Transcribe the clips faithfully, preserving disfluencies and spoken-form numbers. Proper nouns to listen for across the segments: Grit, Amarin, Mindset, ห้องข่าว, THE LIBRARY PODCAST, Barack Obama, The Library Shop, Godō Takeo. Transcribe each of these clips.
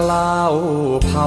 กล้าวเผ่า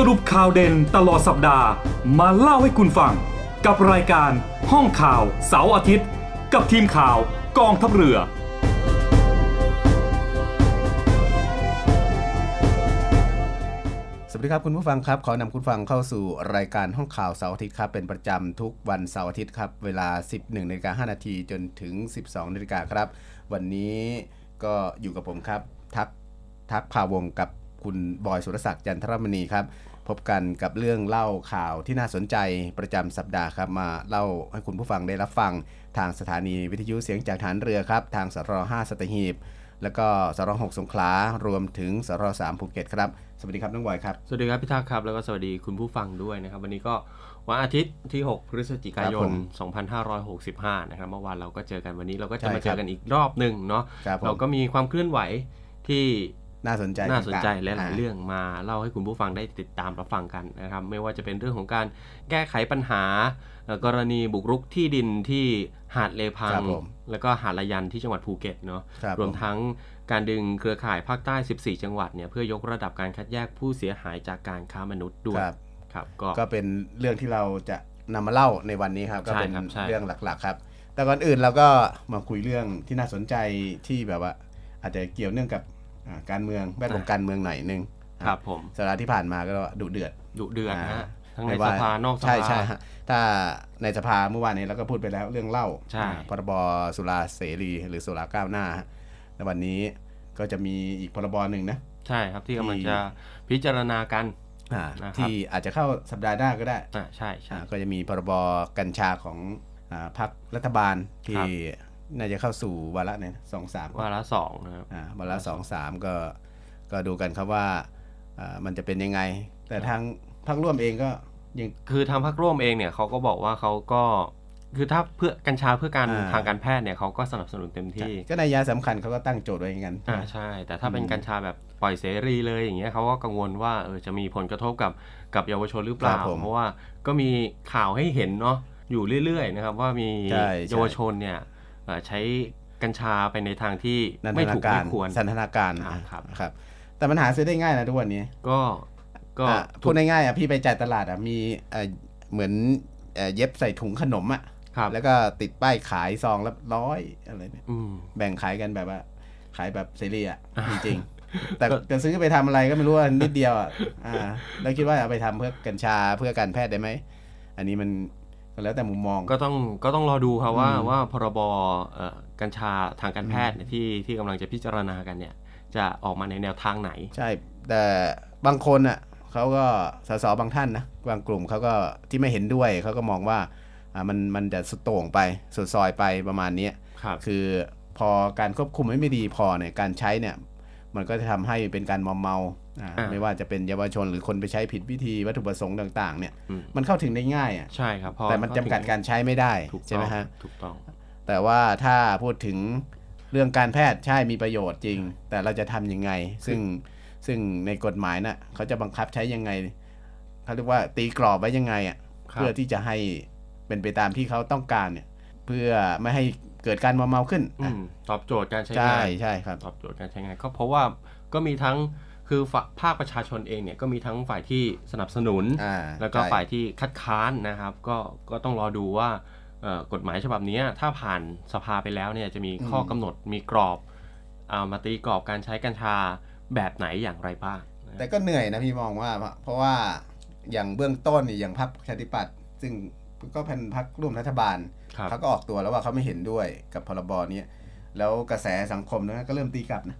สรุปข่าวเด่นตลอดสัปดาห์มาเล่าให้คุณฟังกับรายการห้องข่าวเสาร์อาทิตย์กับทีมข่าวกองทัพเรือสวัสดีครับคุณผู้ฟังครับขอนำคุณฟังเข้าสู่รายการห้องข่าวเสาร์อาทิตย์ครับเป็นประจำทุกวันเสาร์อาทิตย์ครับเวลา สิบเอ็ดนาฬิกาห้านาที จนถึง สิบสองนาฬิกาครับวันนี้ก็อยู่กับผมครับทักทักพาวงกับคุณบอยสุรศักดิ์จันทรมณีครับพบกันกับเรื่องเล่าข่าวที่น่าสนใจประจำสัปดาห์ครับมาเล่าให้คุณผู้ฟังได้รับฟังทางสถานีวิทยุเสียงจากฐานเรือครับทางสรห้าสัตหีบแล้วก็สรหกสงขลารวมถึงสรสามภูเก็ตครับสวัสดีครับน้องบอยครับสวัสดีครับพี่ทักษ์ครับแล้วก็สวัสดีคุณผู้ฟังด้วยนะครับวันนี้ก็วันอาทิตย์ที่หกพฤศจิกายน สองพันห้าร้อยหกสิบห้านะครับเมื่อวานเราก็เจอกันวันนี้เราก็จะมาเจอกันอีกรอบนึงเนาะเราก็มีความเคลื่อนไหวที่น่าสนใจน่าสนใจหลายๆเรื่องมาเล่าให้คุณผู้ฟังได้ติดตามรับฟังกันนะครับไม่ว่าจะเป็นเรื่องของการแก้ไขปัญหากรณีบุกรุกที่ดินที่หาดเลพังแล้วก็หาดระยันที่จังหวัดภูเก็ตเนาะรวมทั้งการดึงเครือข่ายภาคใต้สิบสี่จังหวัดเนี่ยเพื่อยกระดับการคัดแยกผู้เสียหายจากการค้ามนุษย์ด้วยครับก็เป็นเรื่องที่เราจะนำมาเล่าในวันนี้ครับก็เป็นเรื่องหลักๆครับแต่ก่อนอื่นเราก็มาคุยเรื่องที่น่าสนใจที่แบบว่าอาจจะเกี่ยวเนื่องกับการเมืองแวดวงการเมืองหน่อยนึงครับผมสัปดาห์ที่ผ่านมาก็ดุเดือดดุเดือดนะทั้งในสภานอกสภาใช่ใช่ถ้าในสภาเมื่อวานนี้เราก็พูดไปแล้วเรื่องเหล้าพรบสุราเสรีหรือสุราก้าวหน้าในวันนี้ก็จะมีอีกพรบหนึ่งนะใช่ครับที่กำลังจะพิจารณากันที่อาจจะเข้าสัปดาห์หน้าก็ได้ใช่ใช่ก็จะมีพรบกัญชาของพรรครัฐบาลที่น่าจะเข้าสู่วาระเนี่ยสองสามวาระสองนะครับอ่าวาระสองสามก็ก็ดูกันครับว่ามันจะเป็นยังไงแต่ทางพรรคร่วมเองก็ยังคือทางพรรคร่วมเองเนี่ยเขาก็บอกว่าเขาก็คือถ้าเพื่อกัญชาเพื่อการทางการแพทย์เนี่ยเขาก็สนับสนุนเต็มที่ก็ในยาสำคัญเขาก็ตั้งโจทย์ไว้อย่างนั้นอ่าใช่แต่ถ้าเป็นกัญชาแบบปล่อยเสรีเลยอย่างเงี้ยเขาก็กังวลว่าเออจะมีผลกระทบกับกับเยาวชนหรือเปล่าเพราะว่าก็มีข่าวให้เห็นเนาะอยู่เรื่อยๆนะครับว่ามีเยาวชนเนี่ยใช้ กัญชาไปในทางที่ไม่ถูกไม่ควรสันทนาการครับครับแต่มันหาซื้อได้ง่ายนะทุกวันนี้ก็ก็พูดง่ายๆอ่ะพี่ไปจ่ายตลาดอ่ะมีเหมือนเย็บใส่ถุงขนมอ่ะแล้วก็ติดป้ายขายซองละร้อยอะไรเนี่ยแบ่งขายกันแบบว่าขายแบบเสรีอ่ะจริงๆแต่จะซื้อไปทำอะไรก็ไม่รู้นิดเดียวอ่ะแล้วคิดว่าเอาไปทำเพื่อกัญชาเพื่อการแพทย์ได้ไหมอันนี้มันแล้วแต่มุมมองก็ต้องก็ต้องรอดูครับว่าว่าพรบกัญชาทางการแพทย์ที่ที่กำลังจะพิจารณากันเนี่ยจะออกมาในแนวทางไหนใช่แต่บางคนอ่ะเขาก็สสบางท่านนะบางกลุ่มเขาก็ที่ไม่เห็นด้วยเขาก็มองว่ามันมันจะสุดโต่งไปสุดซอยไปประมาณนี้คือพอการควบคุมไม่ดีพอเนี่ยการใช้เนี่ยมันก็จะทำให้เป็นการมอมเมาไม่ว่าจะเป็นเยาวชนหรือคนไปใช้ผิดวิธีวัตถุประสงค์ต่างๆเนี่ยมันเข้าถึงได้ง่ายอ่ะใช่ครับแต่มันจำกัดการใช้ไม่ได้ใช่ไหมฮะถูกต้องแต่ว่าถ้าพูดถึงเรื่องการแพทย์ใช่มีประโยชน์จริงแต่เราจะทำยังไงซึ่งซึ่งในกฎหมายน่ะเขาจะบังคับใช้ยังไงเขาเรียกว่าตีกรอบไว้ยังไงอ่ะเพื่อที่จะให้เป็นไปตามที่เขาต้องการเนี่ยเพื่อไม่ให้เกิดการมอมเมาขึ้นตอบโจทย์การใช้งานใช่ใช่ครับตอบโจทย์การใช้งานก็เพราะว่าก็มีทั้งคือภาคประชาชนเองเนี่ยก็มีทั้งฝ่ายที่สนับสนุนแล้วก็ฝ่ายที่คัดค้านนะครับก็ก็ต้องรอดูว่ากฎหมายฉบับนี้ถ้าผ่านสภาไปแล้วเนี่ยจะมีข้อกำหนดมีกรอบเอามาตีกรอบการใช้กัญชาแบบไหนอย่างไรบ้างแต่ก็เหนื่อยนะพี่มองว่าเพราะว่าอย่างเบื้องต้นเนี่ยอย่างพรรคประชาธิปัตย์ซึ่งก็เป็นพรรคร่วมรัฐบาลเขาก็ออกตัวแล้วว่าเขาไม่เห็นด้วยกับพรบนี้แล้วกระแสสังคมนั้นก็เริ่มตีกลับนะ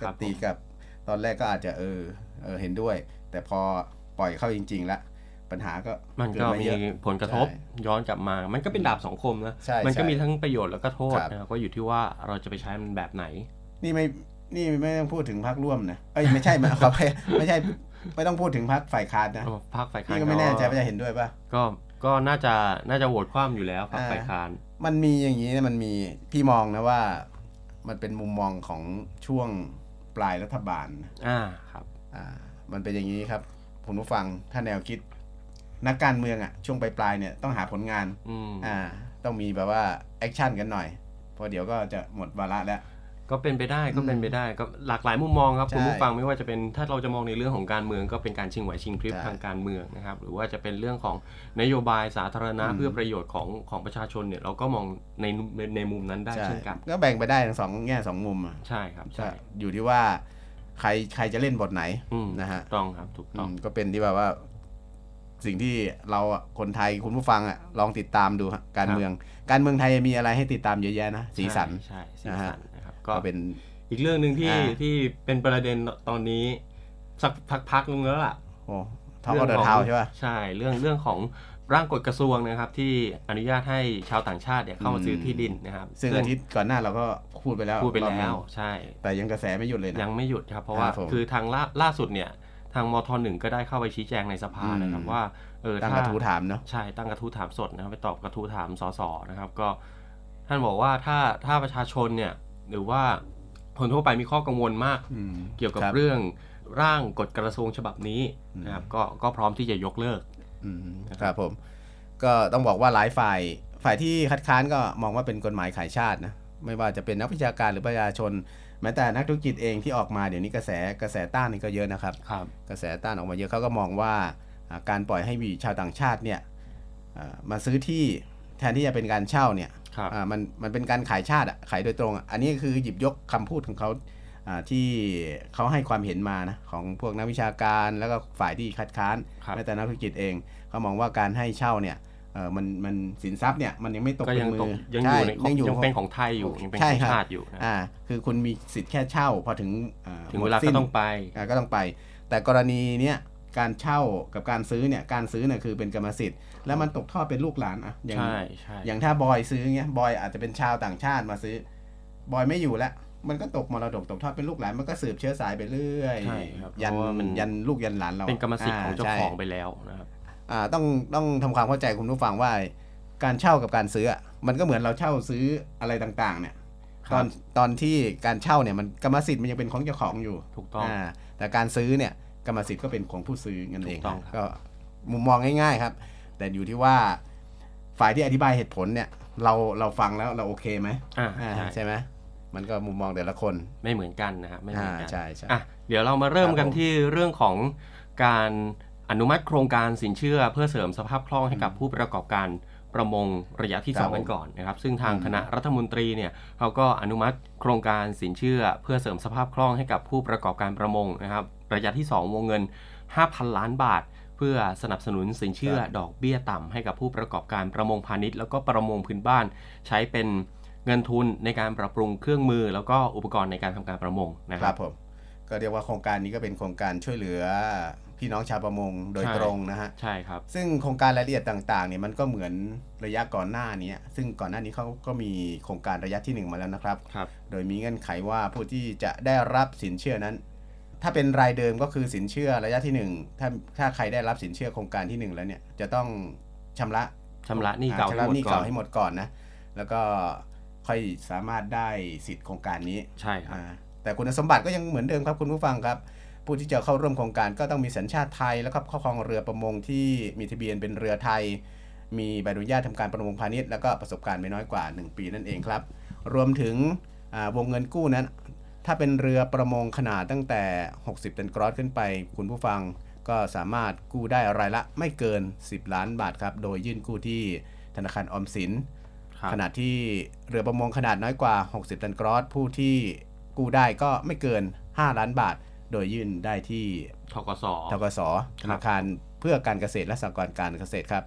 ก็ตีกลับตอนแรกก็อาจจะเออเออเห็นด้วยแต่พอปล่อยเข้าจริงๆแล้วปัญหาก็มันก็มีผลกระทบย้อนกลับมามันก็เป็นดาบสองคมนะมันก็มีทั้งประโยชน์แล้วก็โทษนะก็อยู่ที่ว่าเราจะไปใช้มันแบบไหนนี่ไม่นี่ไม่ต้องพูดถึงพรรคร่วมนะเอ้ยไม่ใช่มาขอไปไม่ใช่ไม่ต้องพูดถึงพรรคฝ่ายค้านนะพรรคฝ่ายค้านก็ไม่แน่ใจว่าจะเห็นด้วยป่ะก็ก็น่าจะน่าจะโหวตคว่ำอยู่แล้วพรรคฝ่ายค้านมันมีอย่างนี้นะมันมีพี่มองนะว่ามันเป็นมุมมองของช่วงปลายรัฐบาลอ่าครับอ่ามันเป็นอย่างนี้ครับผมผู้ฟังถ้าแนวคิดนักการเมืองอ่ะช่วงปลายปลายเนี่ยต้องหาผลงานอ่าต้องมีแบบว่าแอคชั่นกันหน่อยเพราะเดี๋ยวก็จะหมดวาระแล้วก็เป็นไปได้ก็เป็นไปได้ก็หลากหลายมุมมองครับคุณผู้ฟังไม่ว่าจะเป็นถ้าเราจะมองในเรื่องของการเมืองก็เป็นการชิงไหวชิงพริบทางการเมืองนะครับหรือว่าจะเป็นเรื่องของนโยบายสาธารณะเพื่อประโยชน์ของของประชาชนเนี่ยเราก็มองในในมุมนั้นได้เช่นกันก็แบ่งไปได้ทั้งสองแง่สองมุมใช่ครับใช่อยู่ที่ว่าใครใครจะเล่นบทไหนนะฮะต้องครับถูกต้องก็เป็นที่แบบว่าสิ่งที่เราคนไทยคุณผู้ฟังอ่ะลองติดตามดูการเมืองการเมืองไทยมีอะไรให้ติดตามเยอะแยะนะสีสันใช่สีสันก็เป็นอีกเรื่องหนึ่งที่ที่เป็นประเด็นตอนนี้สักพักๆนึงแล้วล่ะโอ้ท้องก็เดินเท้าใช่ป่ะใช่เรื่องเรื่องของร่างกฎกระทรวงนะครับที่อนุญาตให้ชาวต่างชาติเนี่ยเข้ามาซื้อที่ดินนะครับซึ่งอาทิตย์ก่อนหน้าเราก็พูดไปแล้วพูดไปแล้วใช่แต่ยังกระแสไม่หยุดเลยนะยังไม่หยุดครับเพราะว่าคือทางล่าสุดเนี่ยทางมทหนึ่งก็ได้เข้าไปชี้แจงในสภานะครับว่าเออตั้งกระทู้ถามเนาะใช่ตั้งกระทู้ถามสดนะครับไปตอบกระทู้ถามสสนะครับก็ท่านบอกว่าถ้าถ้าประชาชนเนี่ยหรือว่าคนทั่วไปมีข้อกังวลมากเกี่ยวกับรเรื่องร่างกฎกระทรวงฉบับนี้นะครับ ก, ก็พร้อมที่จะยกเลิกนะครับผมก็ต้องบอกว่าหลายฝ่ายฝ่ายที่คัดค้านก็มองว่าเป็นกฎหมายขายชาตินะไม่ว่าจะเป็นนักวิชาการหรือประชาชนแม้แต่นักธุรกิจเองที่ออกมาเดี๋ยวนี้กระแสกระแสต้านนี่ก็เยอะนะครับกระแสต้านออกมาเยอะเขาก็มองว่าการปล่อยให้มีชาวต่างชาติเนี่ยมาซื้อที่แทนที่จะเป็นการเช่าเนี่ยมันมันเป็นการขายชาติอ่ะขายโดยตรงอ่ะอันนี้คือหยิบยกคำพูดของเขาที่เขาให้ความเห็นมานะของพวกนักวิชาการแล้วก็ฝ่ายที่คัดค้านแม้แต่นักธุรกิจเองเขามองว่าการให้เช่าเนี่ยมันมันสินทรัพย์เนี่ยมันยังไม่ตกเป็นมือยังอยู่ยังอยู่ยังเป็นของไทยอยู่ยังเป็นของชาติอยู่อ่าคือคุณมีสิทธิ์แค่เช่าพอถึงถึงเวลาก็ต้องไปก็ต้องไปแต่กรณีเนี้ยการเช่ากับการซื้อเนี่ยการซื้อเนี่ยคือเป็นกรรมสิทธิ์แล้วมันตกทอดเป็นลูกหลานอ่ะอย่างอย่างถ้าบอยซื้อเงี้ยบอยอาจจะเป็นชาวต่างชาติมาซื้อบอยไม่อยู่แล้วมันก็ตกมรดกตกทอดเป็นลูกหลานมันก็สืบเชื้อสายไปเรื่อยยันยันลูกยันหลานเราเป็นกรรมสิทธิ์ของเจ้าของไปแล้วนะครับอ่าต้องต้องทำความเข้าใจคุณผู้ฟังว่าการเช่ากับการซื้อมันก็เหมือนเราเช่าซื้ออะไรต่างๆเนี่ยตอนตอนที่การเช่าเนี่ยมันกรรมสิทธิ์มันยังเป็นของเจ้าของอยู่ถูกต้องแต่การซื้อเนี่ยกรรมสิทธิ์ก็เป็นของผู้ซื้อเงินเองก็มุมมองง่ายๆครับแต่อยู่ที่ว่า ฝ่ายที่อธิบายเหตุผลเนี่ยเราเราฟังแล้วเราโอเคไหมอ่าใช่ไหมมันก็มุมมองแต่ละคนไม่เหมือนกันนะฮะไม่เหมือนกันใช่ใช่อ่ะเดี๋ยวเรามาเริ่มกันที่เรื่องของการอนุมัติโครงการสินเชื่อเพื่อเสริมสภาพคล่องให้กับผู้ประกอบการประมงระยะที่สองกันก่อนนะครับซึ่งทางคณะรัฐมนตรีเนี่ยเขาก็อนุมัติโครงการสินเชื่อเพื่อเสริมสภาพคล่องให้กับผู้ประกอบการประมงนะครับระยะที่สองวงเงิน ห้าพัน ล้านบาทเพื่อสนับสนุนสินเชื่อดอกเบี้ยต่ำให้กับผู้ประกอบการประมงพาณิชย์แล้วก็ประมงพื้นบ้านใช้เป็นเงินทุนในการปรับปรุงเครื่องมือแล้วก็อุปกรณ์ในการทำการประมงนะครับครับผมก็เรียกว่าโครงการนี้ก็เป็นโครงการช่วยเหลือพี่น้องชาวประมงโดยตรงนะฮะใช่ครับซึ่งโครงการรายละเอียดต่างๆเนี่ยมันก็เหมือนระยะก่อนหน้านี้ซึ่งก่อนหน้านี้เขาก็มีโครงการระยะที่หนึ่งมาแล้วนะครับครับโดยมีเงื่อนไขว่าผู้ที่จะได้รับสินเชื่อนั้นถ้าเป็นรายเดิมก็คือสินเชื่อระยะที่หนึ่งถ้าถ้าใครได้รับสินเชื่อโครงการที่หนึ่งแล้วเนี่ยจะต้องชำระชำระหนี้เก่าให้หมดก่อนนะแล้วก็ค่อยสามารถได้สิทธิ์โครงการนี้ใช่ครับแต่คุณสมบัติก็ยังเหมือนเดิมครับคุณผู้ฟังครับผู้ที่จะเข้าร่วมโครงการก็ต้องมีสัญชาติไทยแล้วก็ครอบครองเรือประมงที่มีทะเบียนเป็นเรือไทยมีใบอนุญาตทำการประมงพาณิชย์แล้วก็ประสบการณ์ไม่น้อยกว่าหนึ่งปีนั่นเองครับรวมถึงวงเงินกู้นั้นถ้าเป็นเรือประมงขนาดตั้งแต่หกสิบตันกรอสขึ้นไปคุณผู้ฟังก็สามารถกู้ได้รายละไม่เกินสิบล้านบาทครับโดยยื่นกู้ที่ธนาคารออมสินขณะที่เรือประมงขนาดน้อยกว่าหกสิบตันกรอสผู้ที่กู้ได้ก็ไม่เกินห้าล้านบาทโดยยื่นได้ที่ธกส.ธกส.ธนาคารเพื่อการเกษตรและสหกรณ์การเกษตรครับ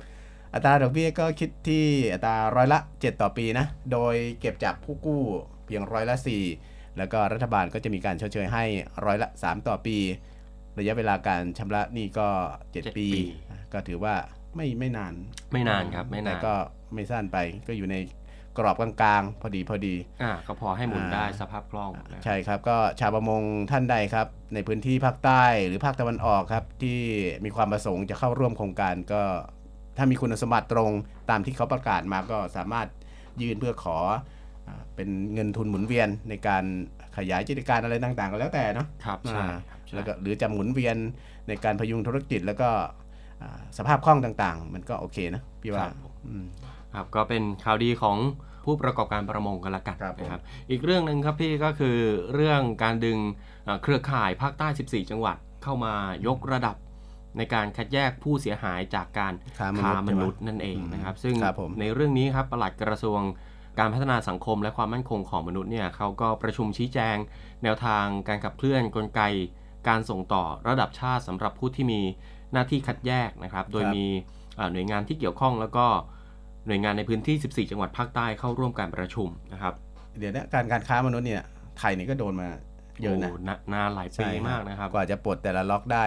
อัตราดอกเบี้ยก็คิดที่อัตราร้อยละเจ็ดต่อปีนะโดยเก็บจากผู้กู้เพียงร้อยละสี่แล้วก็รัฐบาลก็จะมีการชดเชยให้ร้อยละสามต่อปีระยะเวลาการชำระหนี้ก็เจ็ดปีก็ถือว่าไม่ไม่นานไม่นานครับไม่นานก็ไม่สั้นไปก็อยู่ในกรอบกลางๆพอดีพอดีอ่าก็พอให้หมุนได้สภาพคล่องใช่ครับก็ชาวประมงท่านใดครับในพื้นที่ภาคใต้หรือภาคตะวันออกครับที่มีความประสงค์จะเข้าร่วมโครงการก็ถ้ามีคุณสมบัติตรงตามที่เขาประกาศมาก็สามารถยื่นเพื่อขอเป็นเงินทุนหมุนเวียนในการขยายกิจการอะไรต่างๆก็แล้วแต่เนาะครับใช่แล้วก็หรือจะหมุนเวียนในการพยุงธุรกิจแล้วก็สภาพคล่องต่างๆมันก็โอเคนะพี่ว่าครับก็เป็นข่าวดีของผู้ประกอบการประมงกันละกันนะครับอีกเรื่องนึงครับพี่ก็คือเรื่องการดึงเครือข่ายภาคใต้สิบสี่จังหวัดเข้ามายกระดับในการคัดแยกผู้เสียหายจากการค้ามนุษย์นั่นเองนะครับซึ่งในเรื่องนี้ครับปลัดกระทรวงการพัฒนาสังคมและความมั่นคงของมนุษย์เนี่ยเขาก็ประชุมชี้แจงแนวทางการขับเคลื่อนกลไกการส่งต่อระดับชาติสำหรับผู้ที่มีหน้าที่คัดแยกนะครับโดยมีหน่วยงานที่เกี่ยวข้องแล้วก็หน่วยงานในพื้นที่สิบสี่จังหวัดภาคใต้เข้าร่วมการประชุมนะครับเดี๋ยวนะการการค้ามนุษย์เนี่ยไทยนี่ก็โดนมาเยอะนะนานหลายปีมากนะครับกว่าจะปลดแต่ละล็อกได้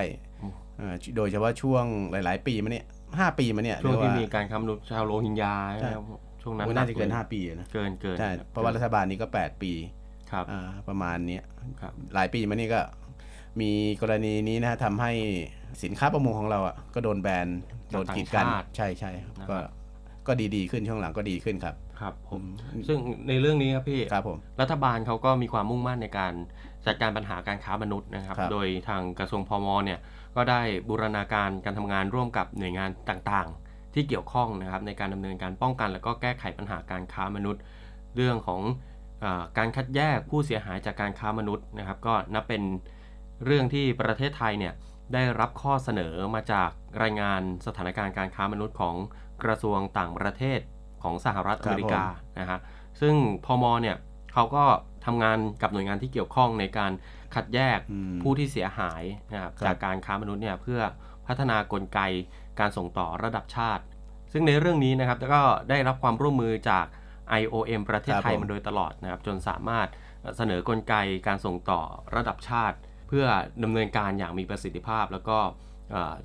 โดยเฉพาะช่วงหลายๆปีมาเนี่ยห้าปีมาเนี่ยช่วงที่มีการค้ามนุษย์ชาวโรฮิงญาช่วงนั้นน่าจะเกินห้าปีนะเกินเกินใช่เพราะว่ารัฐบาลนี้ก็แปดปีครับประมาณนี้หลายปีมานี่ก็มีกรณีนี้นะทำให้สินค้าประมงของเราอ่ะก็โดนแบนโดนกีดกันใช่ใช่ก็ก็ดีๆขึ้นช่วงหลังก็ดีขึ้นครับครับผมซึ่งในเรื่องนี้ครับพี่ครับผมรัฐบาลเขาก็มีความมุ่งมั่นในการจัดการปัญหาการค้ามนุษย์นะครับโดยทางกระทรวงพม.เนี่ยก็ได้บูรณาการการทำงานร่วมกับหน่วยงานต่างๆที่เกี่ยวข้องนะครับในการดำเนินการป้องกันและก็แก้ไขปัญหาการค้ามนุษย์เรื่องของการคัดแยกผู้เสียหายจากการค้ามนุษย์นะครับก็นับเป็นเรื่องที่ประเทศไทยเนี่ยได้รับข้อเสนอมาจากรายงานสถานการณ์การค้ามนุษย์ของกระทรวงต่างประเทศของสหรัฐอเมริกานะฮะซึ่งพม.เนี่ยเขาก็ทำงานกับหน่วยงานที่เกี่ยวข้องในการคัดแยกผู้ที่เสียหายนะครับจากการค้ามนุษย์เนี่ยเพื่อพัฒนากลไกการส่งต่อระดับชาติซึ่งในเรื่องนี้นะครับก็ได้รับความร่วมมือจาก ไอ โอ เอ็ม ประเทศไทยมาโดยตลอดนะครับจนสามารถเสนอกลไกการส่งต่อระดับชาติเพื่อดำเนินการอย่างมีประสิทธิภาพแล้วก็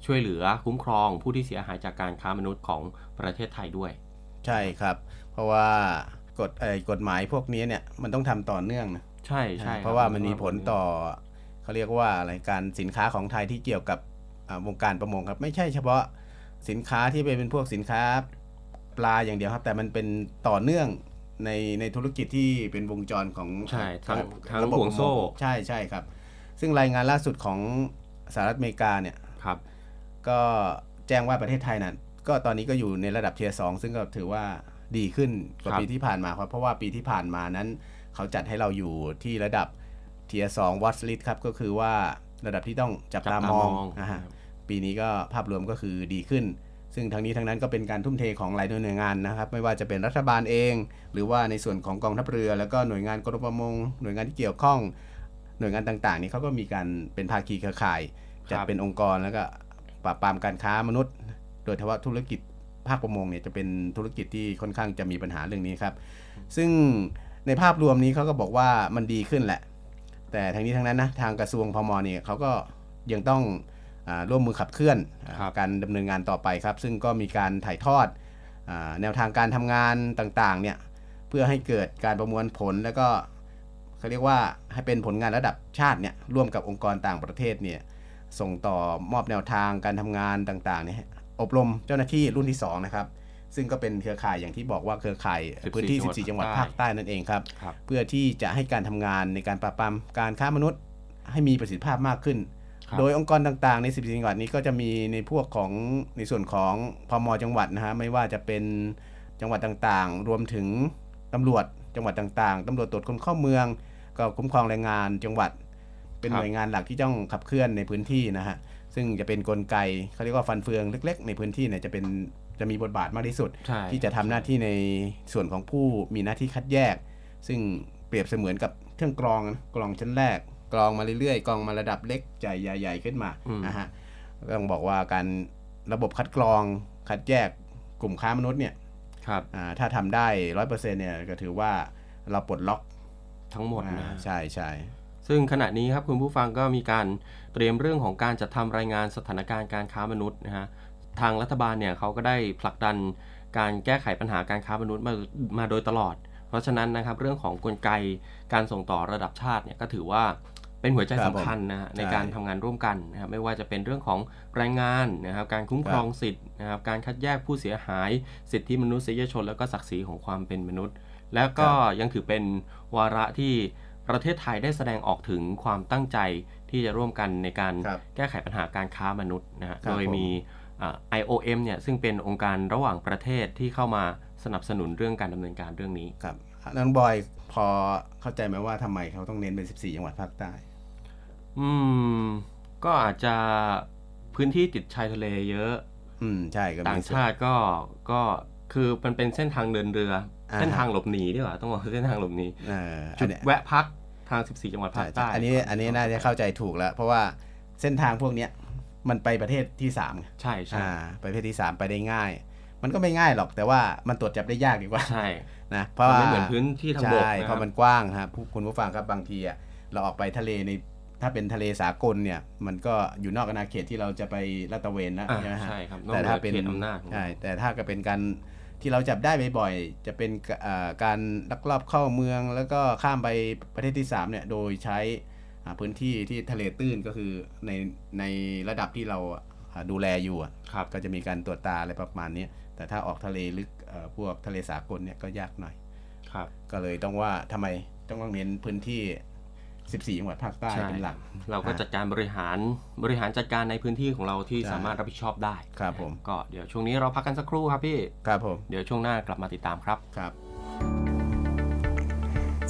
ช่วยเหลือคุ้มครองผู้ที่เสียหายจากการค้ามนุษย์ของประเทศไทยด้วยใช่ครับเพราะว่ากฎไอ้กฎหมายพวกนี้เนี่ยมันต้องทำต่อเนื่องนะใช่ใช่เพราะว่ามันมีผลต่อเขาเรียกว่าอะไรการสินค้าของไทยที่เกี่ยวกับวงการประมงครับไม่ใช่เฉพาะสินค้าที่เป็นพวกสินค้าปลาอย่างเดียวครับแต่มันเป็นต่อเนื่องในในธุรกิจที่เป็นวงจรของใช่ทั้งทั้งห่วงโซ่ใช่ใช่ครับซึ่งรายงานล่าสุดของสหรัฐอเมริกาเนี่ยก็แจ้งว่าประเทศไทยนั้น ก็ตอนนี้ก็อยู่ในระดับเทียร์สองซึ่งก็ถือว่าดีขึ้นกว่าปีที่ผ่านมาครับเพราะว่าปีที่ผ่านมานั้นเขาจัดให้เราอยู่ที่ระดับเทียร์สองวอชลิสต์ครับก็คือว่าระดับที่ต้องจับตามองนะฮะปีนี้ก็ภาพรวมก็คือดีขึ้นซึ่งทั้งนี้ทั้งนั้นก็เป็นการทุ่มเทของหลายหน่วยงานนะครับไม่ว่าจะเป็นรัฐบาลเองหรือว่าในส่วนของกองทัพเรือแล้วก็หน่วยงานกรมประมงหน่วยงานที่เกี่ยวข้องหน่วยงานต่างๆนี่เขาก็มีการเป็นภาคีเครือข่ายจัดเป็นองค์กรแล้วก็ปราบปรามการค้ามนุษย์โดยเฉพาะธุรกิจภาคประมงเนี่ยจะเป็นธุรกิจที่ค่อนข้างจะมีปัญหาเรื่องนี้ครับซึ่งในภาพรวมนี้เขาก็บอกว่ามันดีขึ้นแหละแต่ทั้งนี้ทั้งนั้นนะทางกระทรวงพม.เนี่ยเขาก็ยังต้องร่วมมือขับเคลื่อนการดำเนินงานต่อไปครับซึ่งก็มีการถ่ายทอดแนวทางการทำงานต่างๆเนี่ยเพื่อให้เกิดการประมวลผลแล้วก็เขาเรียกว่าให้เป็นผลงานระดับชาติเนี่ยร่วมกับองค์กรต่างประเทศเนี่ยส่งต่อมอบแนวทางการทำงานต่างๆเนี่ยอบรมเจ้าหน้าที่รุ่นที่สองนะครับซึ่งก็เป็นเครือข่ายอย่างที่บอกว่าเครือข่ายพื้นที่สิบสี่จังหวัดภาคใต้นั่นเองครับเพื่อที่จะให้การทำงานในการปราบปรามการค้ามนุษย์ให้มีประสิทธิภาพมากขึ้นโดยองค์กรต่างๆในสิบสี่จังหวัดนี้ก็จะมีในพวกของในส่วนของพม.จังหวัดนะฮะไม่ว่าจะเป็นจังหวัดต่างๆรวมถึงตำรวจจังหวัดต่างๆตำรวจตรวจคนเข้าเมืองก็คุ้มครองแรงงานจังหวัดเป็นหน่วยงานหลักที่ต้องขับเคลื่อนในพื้นที่นะฮะซึ่งจะเป็นกลไกเขาเรียกว่าฟันเฟืองเล็กๆในพื้นที่เนี่ยจะเป็นจะมีบทบาทมากที่สุดที่จะทำหน้าที่ในส่วนของผู้มีหน้าที่คัดแยกซึ่งเปรียบเสมือนกับเครื่องกรองกรองชั้นแรกกรองมาเรื่อยๆกรองมาระดับเล็กใหญ่ใหญ่ขึ้นมานะฮะต้องบอกว่าการระบบคัดกรองคัดแยกกลุ่มค้ามนุษย์เนี่ยถ้าทำได้ หนึ่งร้อยเปอร์เซ็นต์ เนี่ยก็ถือว่าเราปลดล็อกทั้งหมดนะใช่ใช่ซึ่งขณะนี้ครับคุณผู้ฟังก็มีการเตรียมเรื่องของการจัดทำรายงานสถานการณ์การค้ามนุษย์นะฮะทางรัฐบาลเนี่ยเขาก็ได้ผลักดันการแก้ไขปัญหาการค้ามนุษย์มามาโดยตลอดเพราะฉะนั้นนะครับเรื่องของกลไกการส่งต่อระดับชาติเนี่ยก็ถือว่าเป็นหัวใจสำคัญนะฮะในการทำงานร่วมกันนะครับไม่ว่าจะเป็นเรื่องของแรงงานนะครับการคุ้มครองสิทธิ์นะครับการคัดแยกผู้เสียหายสิทธิมนุษยชนแล้วก็ศักดิ์ศรีของความเป็นมนุษย์และก็ยังถือเป็นวาระที่ประเทศไทยได้แสดงออกถึงความตั้งใจที่จะร่วมกันในการแก้ไขปัญหาการค้ามนุษย์นะฮะโดยมี ไอ โอ เอ็ม เนี่ยซึ่งเป็นองค์การระหว่างประเทศที่เข้ามาสนับสนุนเรื่องการดำเนินการเรื่องนี้ครับน้องบอยพอเข้าใจไหมว่าทำไมเขาต้องเน้นเป็นสิบสี่จังหวัดภาคใต้อืมก็อาจจะพื้นที่ติดชายทะเลเยอะอืมใช่ก็ต่างชาติก็ก็คือมันเป็นเส้นทางเดินเรือเส้นทางหลบหนีดีกว่าต้องบอกเส้นทางหลบหนีจุดแวะพักทางสิบสี่จังหวัดภาคใต้อันนี้อันนี้น่าจะเข้าใจถูกแล้วเพราะว่าเส้นทางพวกนี้มันไปประเทศที่สามใช่ใช่ประเทศที่สามไปได้ง่ายมันก็ไม่ง่ายหรอกแต่ว่ามันตรวจจับได้ยากดีกว่าใช่นะเพราะว่ามันเหมือนพื้นที่ทางบกใช่เพราะมันกว้างครับคุณผู้ฟังครับบางทีเราออกไปทะเลในถ้าเป็นทะเลสากลเนี่ยมันก็อยู่นอกอาณาเขตที่เราจะไปลาดตระเวนนะใช่ไหมฮะแต่ถ้าเป็นอำนาจใช่แต่ถ้าก็เป็นการที่เราจับได้บ่อยๆจะเป็นการลักลอบเข้าเมืองแล้วก็ข้ามไปประเทศที่สามเนี่ยโดยใช้พื้นที่ที่ทะเลตื้นก็คือในในระดับที่เราดูแลอยู่ก็จะมีการตรวจตาอะไรประมาณนี้แต่ถ้าออกทะเลลึกพวกทะเลสากลเนี่ยก็ยากหน่อยก็เลยต้องว่าทำไมต้องเน้นพื้นที่สิบสี่จังหวัดภาคใต้เป็นหลักเราก็จัดการบริหารบริหารจัดการในพื้นที่ของเราที่สามารถรับผิดชอบได้ครับผมก็เดี๋ยวช่วงนี้เราพักกันสักครู่ครับพี่ครับผมเดี๋ยวช่วงหน้ากลับมาติดตามครับครับ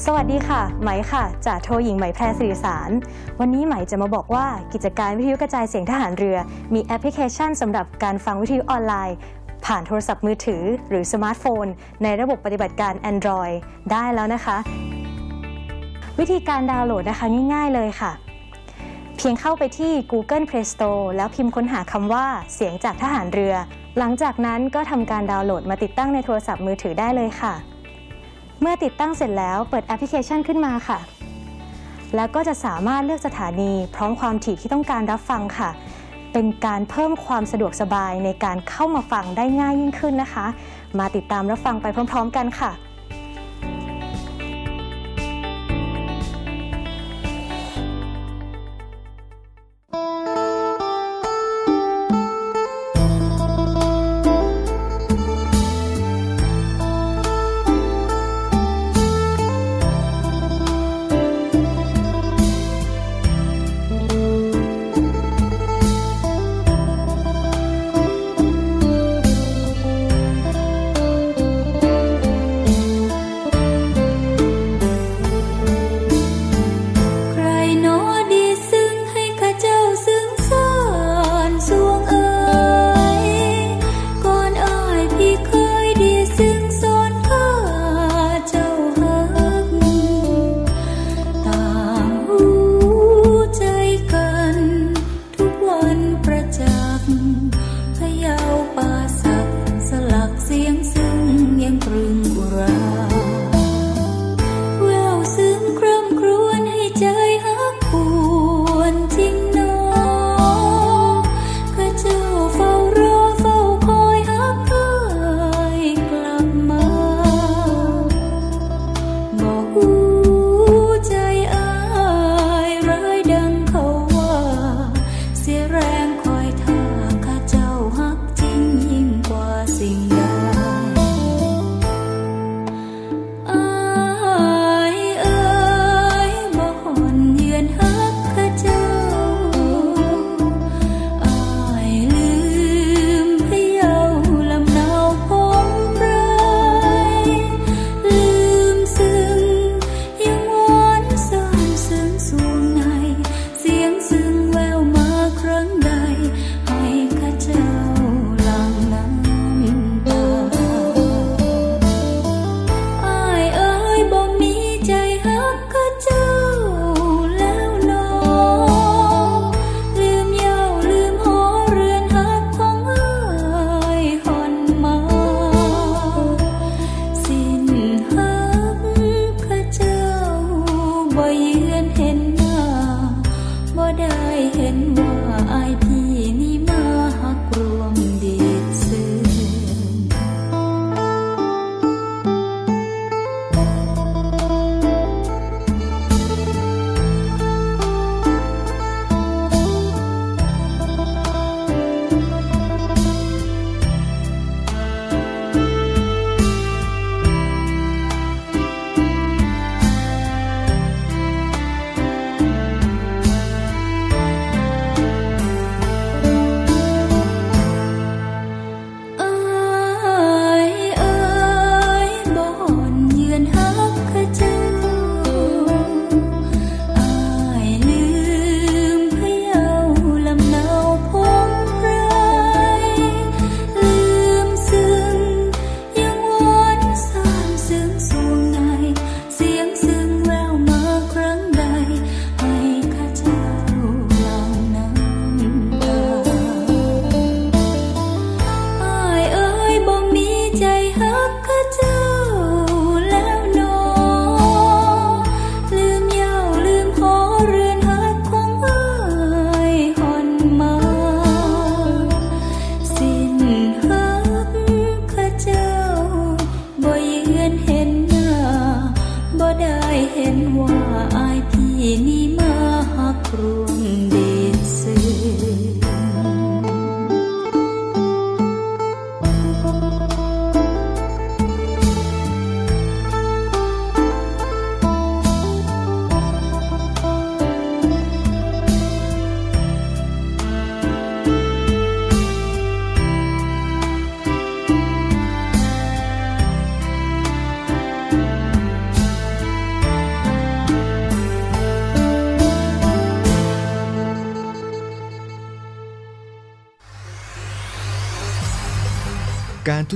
สวัสดีค่ะไหมค่ะจ่าโทหญิงไหมแพรสิริสารวันนี้ไหมจะมาบอกว่ากิจการวิทยุกระจายเสียงทหารเรือมีแอปพลิเคชันสำหรับการฟังวิทยุออนไลน์ผ่านโทรศัพท์มือถือหรือสมาร์ทโฟนในระบบปฏิบัติการ Android ได้แล้วนะคะวิธีการดาวน์โหลดนะคะง่ายๆเลยค่ะเพียงเข้าไปที่ Google Play Store แล้วพิมพ์ค้นหาคำว่าเสียงจากทหารเรือหลังจากนั้นก็ทำการดาวน์โหลดมาติดตั้งในโทรศัพท์มือถือได้เลยค่ะเมื่อติดตั้งเสร็จแล้วเปิดแอปพลิเคชันขึ้นมาค่ะแล้วก็จะสามารถเลือกสถานีพร้อมความถี่ที่ต้องการรับฟังค่ะเป็นการเพิ่มความสะดวกสบายในการเข้ามาฟังได้ง่ายยิ่งขึ้นนะคะมาติดตามรับฟังไปพร้อมๆกันค่ะ การทุ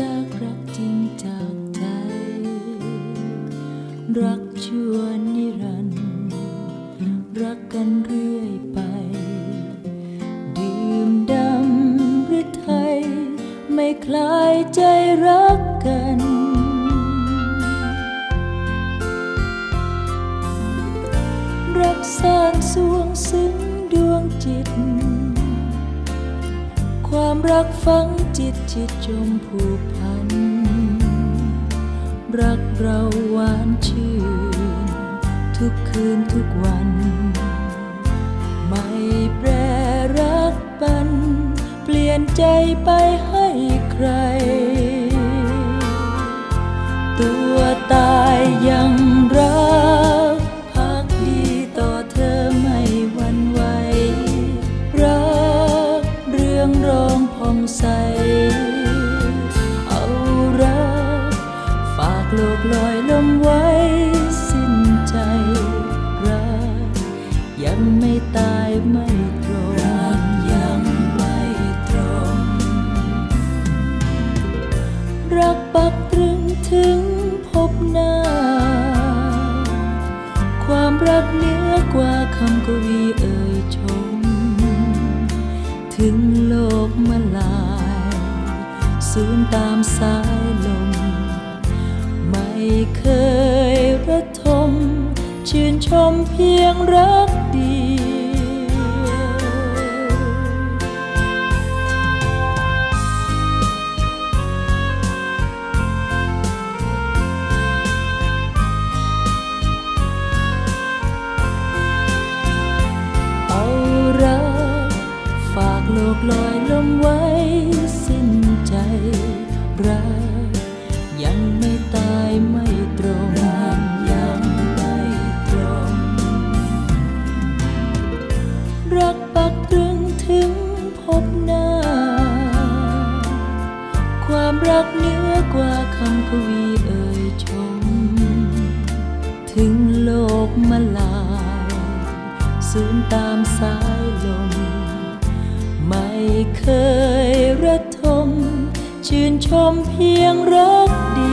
จากรักจริงจากใจรักชั่วนิรันดร์รักกันเรื่อยไปดื่มดำหรือไทยไม่คลายใจรักกันรักซ่านสวงซึ้งดวงจิตความรักฝังจิตจิตจมผูกพันรักเราหวานชื่นทุกคืนทุกวันไม่แปรรักปันเปลี่ยนใจไปให้ใครตัวตายยังรักภักดีต่อเธอไม่หวั่นไหวรักเรื่องรองผ่องใสโลกลอยลมไว้สิ้นใจรักยังไม่ตายไม่ตรงรักยังไม่ตรงรักปักตรึงถึงพบหน้าความรักเหนือกว่าคำกวีเอ่ยชมถึงโลกมาลายสูญตามสายลมไม่เคยระทมชื่นชมเพียงรักดีเอารักฝากโลกลอยลมไว้สิ้นใจรักไม่ตรงรักยังไม่ตรงรักปักตรึงถึงพบหน้าความรักเหนือกว่าคำกวีเอ่ยชมถึงโลกมาลายสูญตามสายลมไม่เคยระทมชื่นชมเพียงรักดี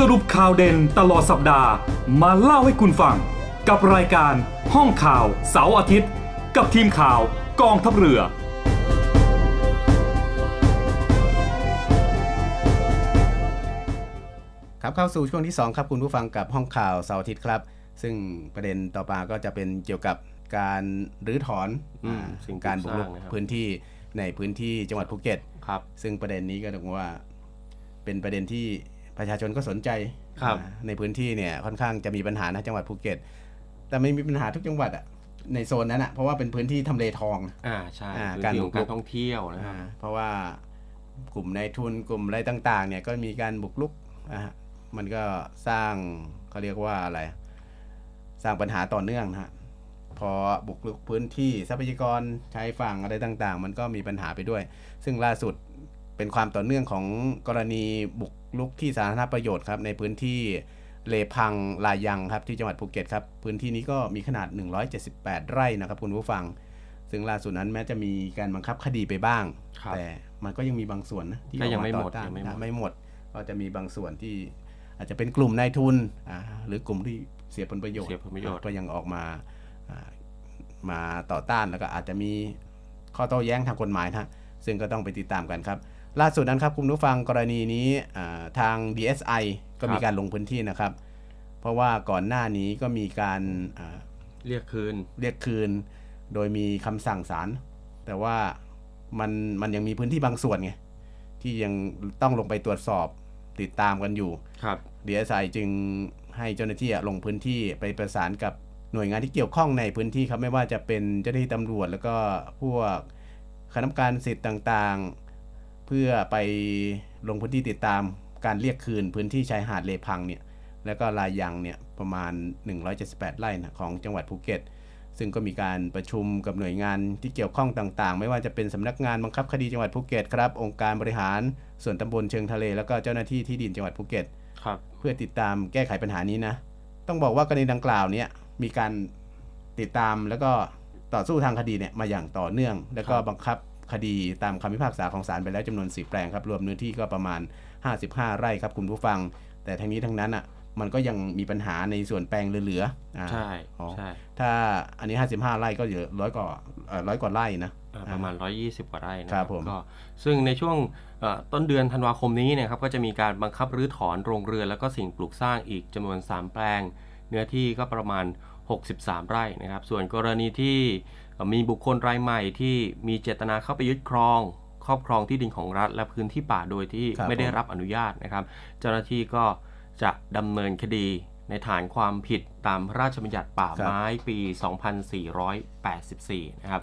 สรุปข่าวเด่นตลอดสัปดาห์มาเล่าให้คุณฟังกับรายการห้องข่าวเสาร์อาทิตย์กับทีมข่าวกองทัพเรือครับเข้าสู่ช่วงที่สองครับคุณผู้ฟังกับห้องข่าวเสาร์อาทิตย์ครับซึ่งประเด็นต่อมาก็จะเป็นเกี่ยวกับการรื้อถอนสิ่งการบุกรุกพื้นที่ในพื้นที่จังหวัดภูเก็ตครับซึ่งประเด็นนี้ก็ถือว่าเป็นประเด็นที่ประชาชนก็สนใจ ในพื้นที่เนี่ยค่อนข้างจะมีปัญหานะจังหวัดภูเก็ตแต่ไม่มีปัญหาทุกจังหวัดอ่ะในโซนนั้นอ่ะเพราะว่าเป็นพื้นที่ทำเลทองอ่าใช่การท่องเที่ยวนะครับเพราะว่ากลุ่มนายทุนกลุ่มอะไรต่างๆเนี่ยก็มีการบุกรุกนะฮะมันก็สร้างเขาเรียกว่าอะไรสร้างปัญหาต่อเนื่องนะฮะพอบุกรุกพื้นที่ทรัพยากรชายฝั่งอะไรต่างๆมันก็มีปัญหาไปด้วยซึ่งล่าสุดเป็นความต่อเนื่องของกรณีบุกรุกที่สาธารณประโยชน์ครับในพื้นที่เลพังลายังครับที่จังหวัดภูเก็ตครับพื้นที่นี้ก็มีขนาดหนึ่งร้อยเจ็ดสิบแปดไร่นะครับคุณผู้ฟังซึ่งล่าสุดนั้นแม้จะมีการบังคับคดีไปบ้างแต่มันก็ยังมีบางส่วนนะที่ยังไม่หมดยังไม่หมดก็จะมีบางส่วนที่อาจจะเป็นกลุ่มนายทุนหรือกลุ่มที่เสียผลประโยชน์ก็ยังออกมามาต่อต้านแล้วก็อาจจะมีข้อโต้แย้งทางกฎหมายนะซึ่งก็ต้องไปติดตามกันครับล่าสุดนั้นครับคุณผู้ฟังกรณีนี้ทาง ดี เอส ไอ ก็มีการลงพื้นที่นะครับเพราะว่าก่อนหน้านี้ก็มีการเรียกคืนเรียกคืนโดยมีคำสั่งศาลแต่ว่ามันมันยังมีพื้นที่บางส่วนไงที่ยังต้องลงไปตรวจสอบติดตามกันอยู่ครับ ดี เอส ไอ จึงให้เจ้าหน้าที่ลงพื้นที่ไปประสานกับหน่วยงานที่เกี่ยวข้องในพื้นที่ครับไม่ว่าจะเป็นเจ้าหน้าที่ตำรวจแล้วก็พวกคณะกรรมการสิทธิ์ต่างๆเพื่อไปลงพื้นที่ติดตามการเรียกคืนพื้นที่ชายหาดเลพังเนี่ยแล้วก็ลายังเนี่ยประมาณหนึ่งร้อยเจ็ดสิบแปดไร่นะของจังหวัดภูเก็ตซึ่งก็มีการประชุมกับหน่วยงานที่เกี่ยวข้องต่างๆไม่ว่าจะเป็นสำนักงานบังคับคดีจังหวัดภูเก็ตครับองค์การบริหารส่วนตำบลเชิงทะเลแล้วก็เจ้าหน้าที่ที่ดินจังหวัดภูเก็ตครับเพื่อติดตามแก้ไขปัญหานี้นะต้องบอกว่ากรณีดังกล่าวเนี่ยมีการติดตามแล้วก็ต่อสู้ทางคดีเนี่ยมาอย่างต่อเนื่องแล้วก็บังคับคดีตามคำพิพากษาของศาลไปแล้วจำนวนสิบแปลงครับรวมเนื้อที่ก็ประมาณห้าสิบห้าไร่ครับคุณผู้ฟังแต่ทั้งนี้ทั้งนั้นอ่ะมันก็ยังมีปัญหาในส่วนแปลงเหลือๆใช่ใช่ถ้าอันนี้ห้าสิบห้าไร่ก็เยอะร้อยกว่าร้อยกว่าไร่นะประมาณหนึ่งร้อยยี่สิบกว่าไร่นะครับก็ซึ่งในช่วงต้นเดือนธันวาคมนี้เนี่ยครับก็จะมีการบังคับรื้อถอนโรงเรือนแล้วก็สิ่งปลูกสร้างอีกจำนวนสามแปลงเนื้อที่ก็ประมาณหกสิบสามไร่นะครับส่วนกรณีที่มีบุคคลรายใหม่ที่มีเจตนาเข้าไปยึดครองครอบครองที่ดินของรัฐและพื้นที่ป่าโดยที่ไม่ได้รับอนุญาตนะครับเจ้าหน้าที่ก็จะดำเนินคดีในฐานความผิดตามพระราชบัญญัติป่าไม้ปี สองพันสี่ร้อยแปดสิบสี่ นะครับ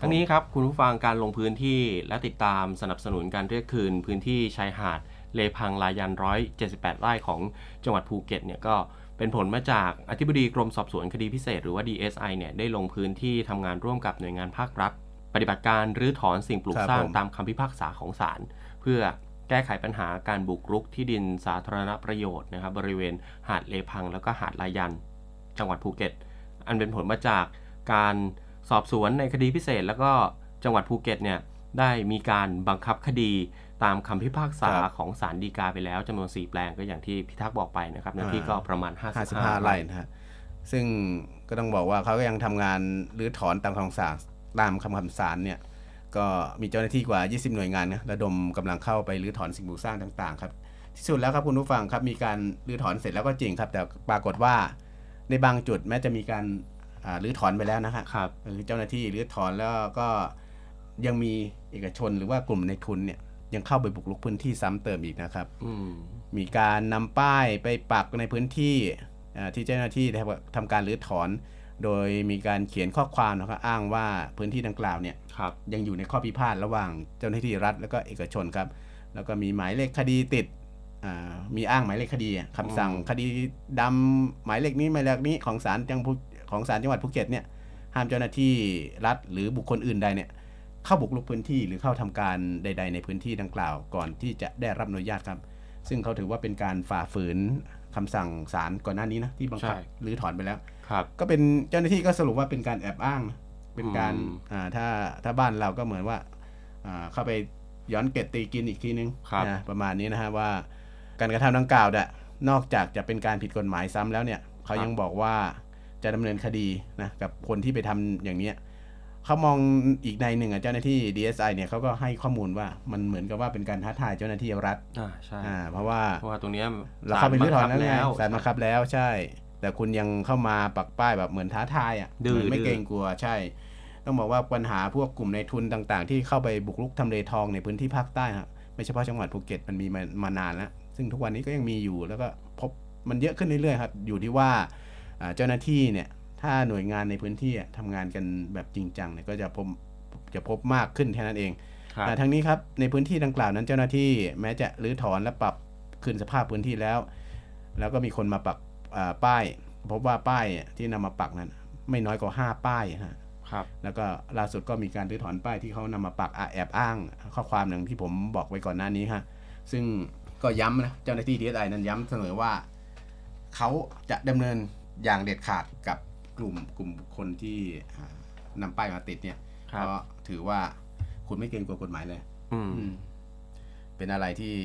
ทั้งนี้ครับคุณผู้ฟังการลงพื้นที่และติดตามสนับสนุนการเรียกคืนพื้นที่ชายหาดเลพังลายันหนึ่งร้อยเจ็ดสิบแปดไร่ของจังหวัดภูเก็ตเนี่ยก็เป็นผลมาจากอธิบดีกรมสอบสวนคดีพิเศษหรือว่า ดี เอส ไอ เนี่ยได้ลงพื้นที่ทำงานร่วมกับหน่วยงานภาครัฐปฏิบัติการรื้อถอนสิ่งปลูกสร้างตามคำพิพากษาของศาลเพื่อแก้ไขปัญหาการบุกรุกที่ดินสาธารณประโยชน์นะครับบริเวณหาดเลพังแล้วก็หาดลายันจังหวัดภูเก็ตอันเป็นผลมาจากการสอบสวนในคดีพิเศษแล้วก็จังหวัดภูเก็ตเนี่ยได้มีการบังคับคดีตามคำพิพากษาของศาลฎีกาไปแล้วจำนวนสี่แปลงก็อย่างที่พิทักษ์บอกไปนะครับเนื้อที่ก็ประมาณห้าสิบห้าไร่นะฮะซึ่งก็ต้องบอกว่าเขาก็ยังทำงานรื้อถอนตามคำสั่งตามคำคำศาลเนี่ยก็มีเจ้าหน้าที่กว่ายี่สิบหน่วยงานนะระดมกำลังเข้าไปรื้อถอนสิ่งปลูกสร้างต่างๆครับที่สุดแล้วครับคุณผู้ฟังครับมีการรื้อถอนเสร็จแล้วก็จริงครับแต่ปรากฏว่าในบางจุดแม้จะมีการรื้อถอนไปแล้วนะครับเจ้าหน้าที่รื้อถอนแล้วก็ยังมีเอกชนหรือว่ากลุ่มในทุนเนี่ยยังเข้าไปบุกรุกพื้นที่ซ้ำเติมอีกนะครับ ม, มีการนำป้ายไปปักในพื้นที่ที่เจ้าหน้าที่ทำการรื้อถอนโดยมีการเขียนข้อความนะครับอ้างว่าพื้นที่ดังกล่าวเนี่ยยังอยู่ในข้อพิพาทระหว่างเจ้าหน้าที่รัฐและก็เอกชนครับแล้วก็มีหมายเลขคดีติดมีอ้างหมายเลขคดีคำสั่งคดีดำหมายเลขนี้หมายเลขนี้ของศาลจังของศาลจังหวัดภูเก็ตเนี่ยห้ามเจ้าหน้าที่รัฐหรือบุคคลอื่นใดเนี่ยเข้าบุกรุกพื้นที่หรือเข้าทำการใดๆในพื้นที่ดังกล่าวก่อนที่จะได้รับอนุญาตครับซึ่งเขาถือว่าเป็นการฝ่าฝืนคำสั่งศาลก่อนหน้านี้นะที่บังคับหรือถอนไปแล้วก็เป็นเจ้าหน้าที่ก็สรุปว่าเป็นการแอบอ้างเป็นการถ้าถ้าบ้านเราก็เหมือนว่าเข้าไปย้อนเกล็ดตีกินอีกทีนึงนะประมาณนี้นะฮะว่าการกระทำดังกล่าวเนี่ยนอกจากจะเป็นการผิดกฎหมายซ้ำแล้วเนี่ยเขายังบอกว่าจะดำเนินคดีนะกับคนที่ไปทำอย่างนี้เขามองอีกในหนึ่งอ่ะเจ้าหน้าที่ ดี เอส ไอ เนี่ยเขาก็ให้ข้อมูลว่ามันเหมือนกับว่าเป็นการท้าทายเจ้าหน้าที่รัฐอ่าใช่อ่าเพราะว่าเพราะว่าตรงนี้เราเข้าไปรื้อถอนแล้วศาลบังคับแล้วใช่แต่คุณยังเข้ามาปักป้ายแบบเหมือนท้าทายอ่ะดื้อไม่เกรงกลัวใช่ต้องบอกว่าปัญหาพวกกลุ่มในทุนต่างๆที่เข้าไปบุกรุกทำเลทองในพื้นที่ภาคใต้ฮะไม่เฉพาะจังหวัดภูเก็ตมันมีมานานแล้วซึ่งทุกวันนี้ก็ยังมีอยู่แล้วก็พบ มันเยอะขึ้นเรื่อยๆครับอยู่ที่ว่าเจ้าหน้าที่เนี่ยถ้าหน่วยงานในพื้นที่ทำงานกันแบบจริงจังเนี่ยก็จะพบจะพบมากขึ้นแค่นั้นเองทั้งนี้ครับในพื้นที่ดังกล่าวนั้นเจ้าหน้าที่แม้จะรื้อถอนและปรับคืนสภาพพื้นที่แล้วแล้วก็มีคนมาปักป้ายพบว่าป้ายที่นำมาปักนั้นไม่น้อยกว่าห้าป้ายครับแล้วก็ล่าสุดก็มีการรื้อถอนป้ายที่เขานำมาปักแอบอ้างข้อความหนึ่งที่ผมบอกไว้ก่อนหน้านี้ฮะซึ่งก็ย้ำนะเจ้าหน้าที่ ดี เอส ไอ นั้นย้ำเสมอว่าเขาจะดำเนินอย่างเด็ดขาดกับกลุ่มกลุ่มคนที่นำป้ายมาติดเนี่ยก็ถือว่าคุณไม่เกรงกลัวกฎหมายเลยเป็นอะไรที่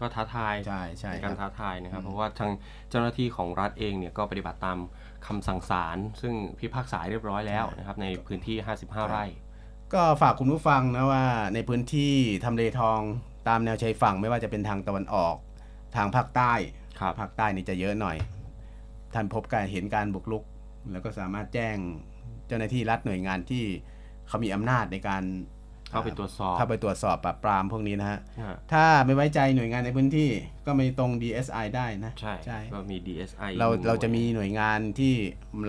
ก็ท้าทายใช่ใช่การท้าทายนะครับเพราะว่าทางเจ้าหน้าที่ของรัฐเองเนี่ยก็ปฏิบัติตามคำสั่งศาลซึ่งพิพากษาเรียบร้อยแล้วนะครับในพื้นที่ห้าสิบห้าไร่ก็ฝากคุณผู้ฟังนะว่าในพื้นที่ทำเลทองตามแนวชายฝั่งไม่ว่าจะเป็นทางตะวันออกทางภาคใต้ภาคใต้นี่จะเยอะหน่อยท่านพบการเห็นการบุกรุกแล้วก็สามารถแจ้งเจ้าหน้าที่รัฐหน่วยงานที่เขามีอำนาจในการเข้าไปตรวจสอบเข้าไปตรวจสอบปราบปรามพวกนี้นะฮะถ้าไม่ไว้ใจหน่วยงานในพื้นที่ก็ไม่ตรง ดี เอส ไอ ได้นะใช่ใช่ก็มี ดี เอส ไอ เราเราจะมีหน่วยงานที่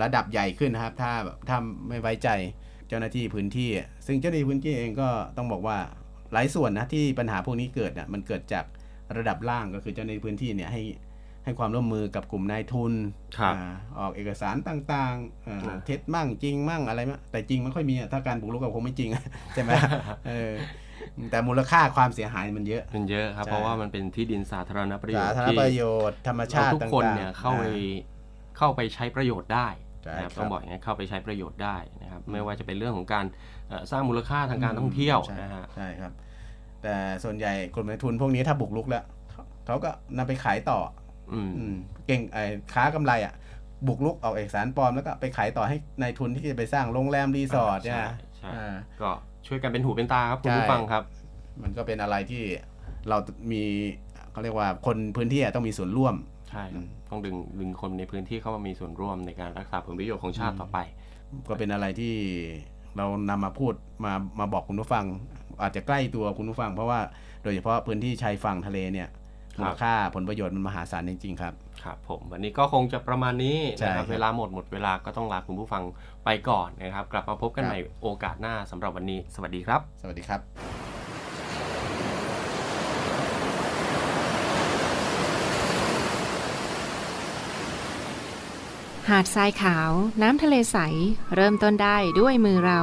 ระดับใหญ่ขึ้นนะครับถ้าถ้าไม่ไว้ใจเจ้าหน้าที่พื้นที่ซึ่งเจ้าหน้าที่พื้นที่เองก็ต้องบอกว่าหลายส่วนนะที่ปัญหาพวกนี้เกิดเนี่ยมันเกิดจากระดับล่างก็คือเจ้าหน้าที่พื้นที่เนี่ยให้ให้ความร่วมมือกับกลุ่มนายทุนออกเอกสารต่างๆเท็จมั่งจริงมั่งอะไรมั่งแต่จริงไม่ค่อยมีถ้าการบุกรุกกับคงไม่จริงใช่ไหมแต่มูลค่าความเสียหายมันเยอะมันเยอะครับเพราะว่ามันเป็นที่ดินสาธารณประโยชน์สาธารณประโยชน์ธรรมชาติทุกคนเนี่ยเข้าไปเข้าไปใช้ประโยชน์ได้ต้องบอกอย่างนี้เข้าไปใช้ประโยชน์ได้นะครับไม่ว่าจะเป็นเรื่องของการสร้างมูลค่าทางการท่องเที่ยวนะฮะใช่ครับแต่ส่วนใหญ่กลุ่มนายทุนพวกนี้ถ้าบุกรุกแล้วเขาก็นำไปขายต่อเก่งค้ากำไรอ่ะบุกลุกออกเอกสารปลอมแล้วก็ไปขายต่อให้นายทุนที่จะไปสร้างโรงแรมรีสอร์ทเนี่ยก็ช่วยกันเป็นหูเป็นตาครับคุณผู้ฟังครับมันก็เป็นอะไรที่เรามีเขาเรียกว่าคนพื้นที่ต้องมีส่วนร่วมใช่ต้องดึงดึงคนในพื้นที่เข้ามามีส่วนร่วมในการรักษาผลประโยชน์ของชาติต่อไปก็เป็นอะไรที่เรานำมาพูดมามาบอกคุณผู้ฟังอาจจะใกล้ตัวคุณผู้ฟังเพราะว่าโดยเฉพาะพื้นที่ชายฝั่งทะเลเนี่ยมูลค่าผลประโยชน์มันมหาศาลจริงๆครับครับผมวันนี้ก็คงจะประมาณนี้นะครับเวลาหมดหมดเวลาก็ต้องลาคุณผู้ฟังไปก่อนนะครับกลับมาพบกันใหม่โอกาสหน้าสำหรับวันนี้สวัสดีครับสวัสดีครับหาดทรายขาวน้ำทะเลใสเริ่มต้นได้ด้วยมือเรา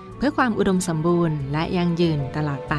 เพื่อความอุดมสมบูรณ์และยั่งยืนตลอดไป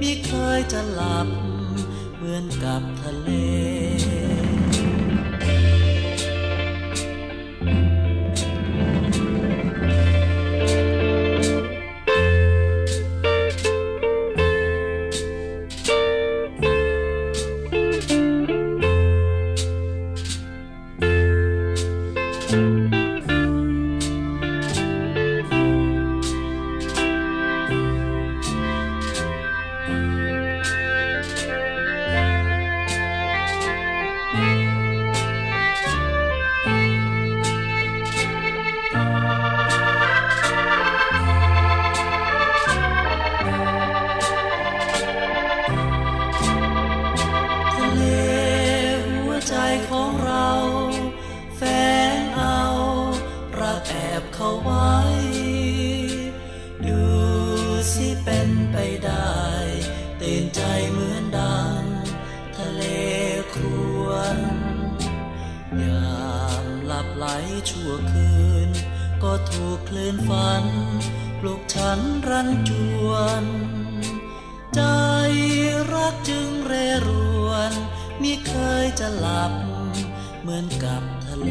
มิเคยจะหลับเหมือนกับทะเลชั่วคืนก็ถูกคลื่นฝันปลุกฉันรันจวนใจรักจึงเร่รวนมิเคยจะหลับเหมือนกับทะเล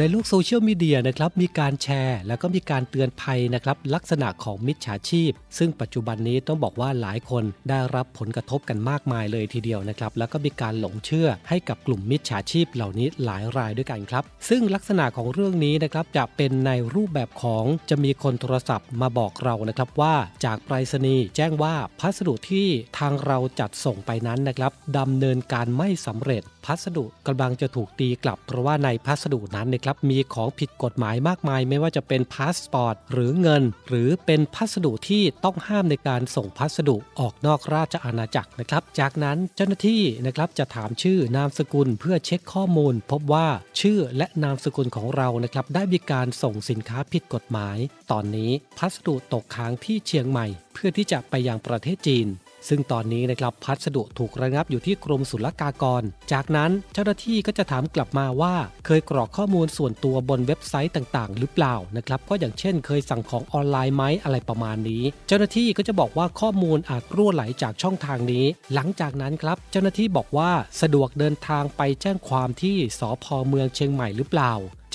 ในโลกโซเชียลมีเดียนะครับมีการแชร์แล้วก็มีการเตือนภัยนะครับลักษณะของมิจฉาชีพซึ่งปัจจุบันนี้ต้องบอกว่าหลายคนได้รับผลกระทบกันมากมายเลยทีเดียวนะครับแล้วก็มีการหลงเชื่อให้กับกลุ่มมิจฉาชีพเหล่านี้หลายรายด้วยกันครับซึ่งลักษณะของเรื่องนี้นะครับจะเป็นในรูปแบบของจะมีคนโทรศัพท์มาบอกเรานะครับว่าจากไปรษณีย์แจ้งว่าพัสดุที่ทางเราจัดส่งไปนั้นนะครับดำเนินการไม่สำเร็จพัสดุกำลังจะถูกตีกลับเพราะว่าในพัสดุนั้นนะครับมีของผิดกฎหมายมากมายไม่ว่าจะเป็นพาสปอร์ตหรือเงินหรือเป็นพัสดุที่ต้องห้ามในการส่งพัสดุออกนอกราชอาณาจักรนะครับจากนั้นเจ้าหน้าที่นะครับจะถามชื่อนามสกุลเพื่อเช็คข้อมูลพบว่าชื่อและนามสกุลของเรานะครับได้มีการส่งสินค้าผิดกฎหมายตอนนี้พัสดุตกค้างที่เชียงใหม่เพื่อที่จะไปยังประเทศจีนซึ่งตอนนี้นะครับพัสดุถูกระงับอยู่ที่กรมศุลกากรจากนั้นเจ้าหน้าที่ก็จะถามกลับมาว่าเคยกรอกข้อมูลส่วนตัวบนเว็บไซต์ต่างๆหรือเปล่านะครับก็อย่างเช่นเคยสั่งของออนไลน์ไหมอะไรประมาณนี้เจ้าหน้าที่ก็จะบอกว่าข้อมูลอาจรั่วไหลจากช่องทางนี้หลังจากนั้นครับเจ้าหน้าที่บอกว่าสะดวกเดินทางไปแจ้งความที่สภ.เมืองเชียงใหม่หรือเปล่าเ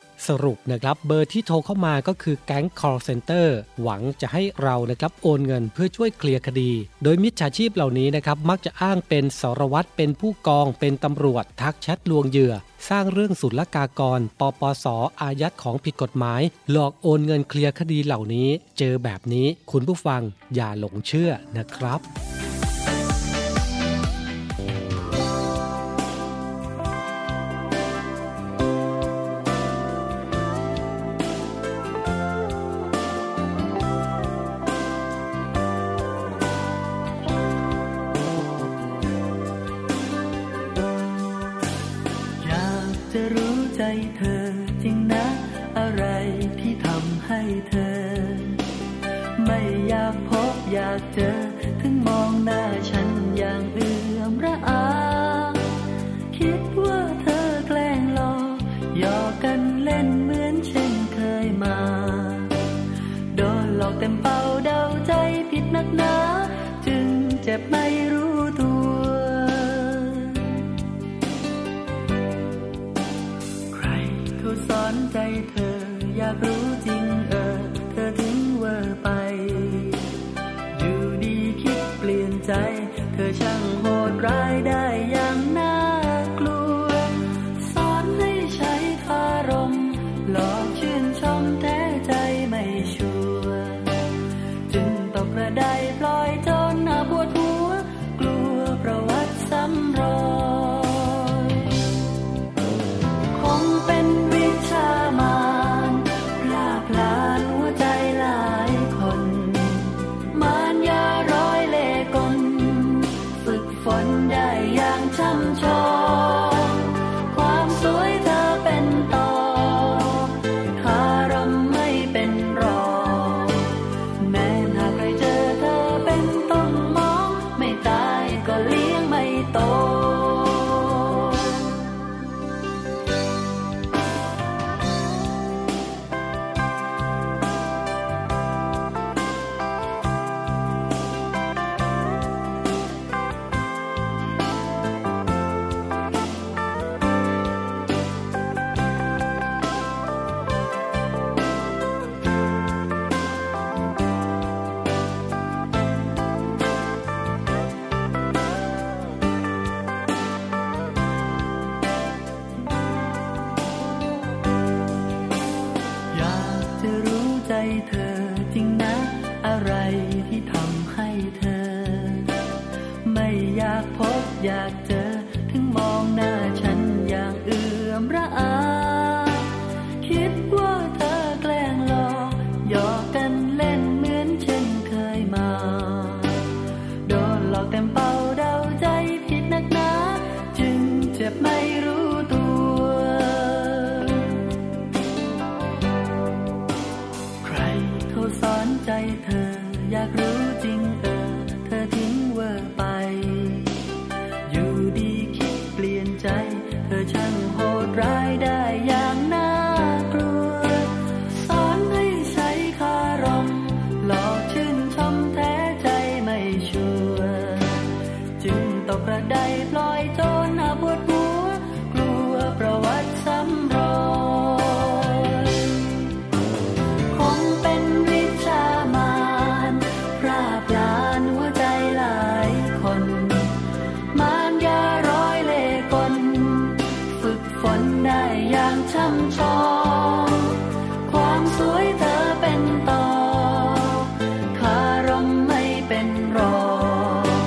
สรุปนะครับเบอร์ที่โทรเข้ามาก็คือแก๊ง call center หวังจะให้เรานะครับโอนเงินเพื่อช่วยเคลียร์คดีโดยมิจฉาชีพเหล่านี้นะครับมักจะอ้างเป็นสารวัตรเป็นผู้กองเป็นตำรวจทักแชทลวงเหยื่อสร้างเรื่องศุลกากรปปส.อายัดของผิดกฎหมายหลอกโอนเงินเคลียร์คดีเหล่านี้เจอแบบนี้คุณผู้ฟังอย่าหลงเชื่อนะครับเธอจริงนะอะไรที่ทำให้เธอไม่อยากพบอยากเจอถึงมองหน้าฉันอย่างเอื่อมระอาคิดว่าเธอแกล้งหลอกหยอกกันเล่นเหมือนเช่นเคยมาโดนหลอกเต็มเป้าเดาใจผิดนักหนาจึงเจ็บไม่รู้ตัวสอนใจเธออยากรู้จริงเออ หลอกชื่นชมแท้ใจไม่ชัวร์จึงตกกระไดพลอยจนหน้าปวดหัวกลัวประวัติซ้ำรอยคงเป็นวิชามารพลาดพลาดหัวใจหลายคนมารยาร้อยเล่ห์กลฝึกฝนได้อย่างช่ำชองเธอจริงนะอะไรที่ทำให้เธอไม่อยากพบอยากเจอถึงมองหน้าฉันอย่างเอื่อมระอาคิดว่าเธอแกล้งหลอกหยอกกันเล่นเหมือนเช่นเคยมาโดนหลอกเต็มเป้าเดาใจผิดนักหนาจึงเจ็บไม่รู้สอนใจเธออยากรู้จริงเออเธอทิ้งเวอร์ไปอยู่ดีคิดเปลี่ยนใจเธอช่างโหดร้ายได้อย่างน่ากลัวสอนให้ใช้คารมหลอกชื่นชมแท้ใจไม่ชัวร์จึงตกกระไดปล่อยจนหน้าปวดหัวกลัวประวัติซ้ำรอยช้ำชองความสวยเธอเป็นต่อคารมไม่เป็นรอง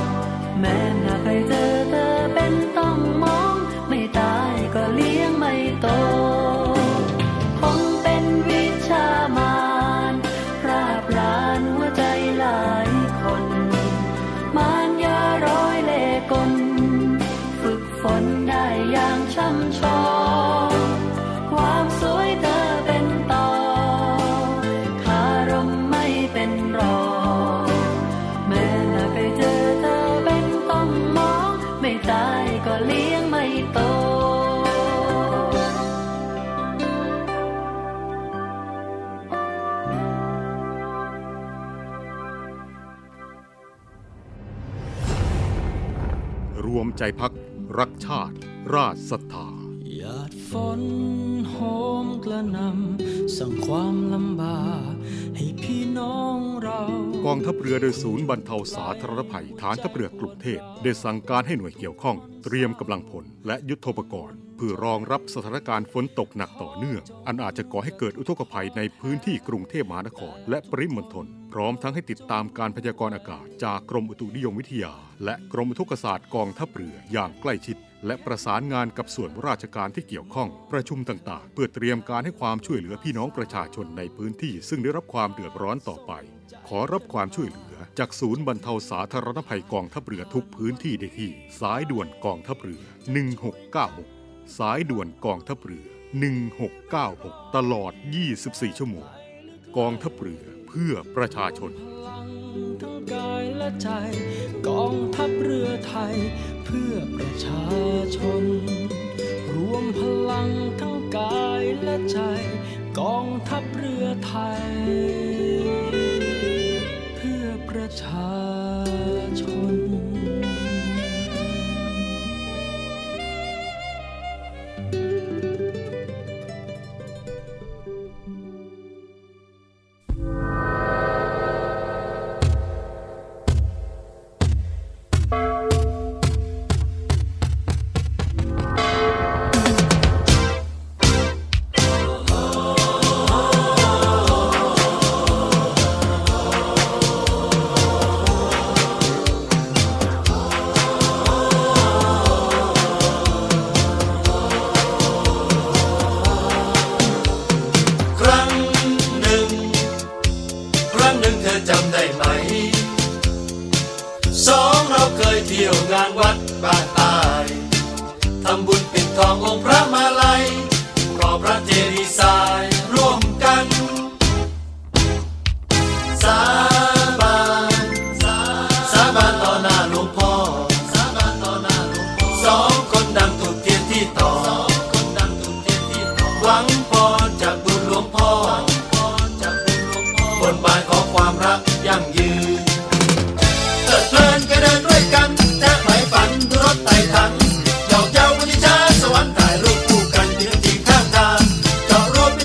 แม้หากใครเจอเธอเป็นต้องมองไม่ตายก็เลี้ยงไม่โตคงเป็นวิชามารพรากพลาญหัวใจหลายคนมารยาร้อยเล่ห์กลฝึกฝนได้อย่างช้ำชองความสวยเธอเป็นต่อคารมไม่เป็นรองแม้หากใครเจอเธอเป็นต้องมองไม่ตายก็เลี้ยงไม่โตรวมใจพรรครักชาติราชศรัทธาหยาดฝนโหมกระหน่ำสั่งความลำบากให้พี่น้องเรากองทัพเรือโดยศูนย์บรรเทาสาธารณภัยฐานทัพเรือกรุงเทพได้สั่งการให้หน่วยเกี่ยวข้องเตรียมกำลังพลและยุทโธปกรณ์เพื่อรองรับสถานการณ์ฝนตกหนักต่อเนื่องอันอาจจะก่อให้เกิดอุทกภัยในพื้นที่กรุงเทพมหานครและปริมณฑลพร้อมทั้งให้ติดตามการพยากรณ์อากาศจากกรมอุตุนิยมวิทยาและกรมอุทกศาสตร์กองทัพเรืออย่างใกล้ชิดและประสานงานกับส่วนราชการที่เกี่ยวข้องประชุมต่างๆเพื่อเตรียมการให้ความช่วยเหลือพี่น้องประชาชนในพื้นที่ซึ่งได้รับความเดือดร้อนต่อไปขอรับความช่วยเหลือจากศูนย์บรรเทาสาธารณภัยกองทัพเรือทุกพื้นที่ได้ที่สายด่วนกองทัพเรือหนึ่งหกเก้าหกสายด่วนกองทัพเรือหนึ่งหกเก้าหกตลอดยี่สิบสี่ชั่วโมงกองทัพเรือเพื่อประชาชนทั้งกายและใจกองทัพเรือไทยเพื่อประชาชนรวมพลังทั้งกายและใจกองทัพเรือไทยเพื่อประชาชนOh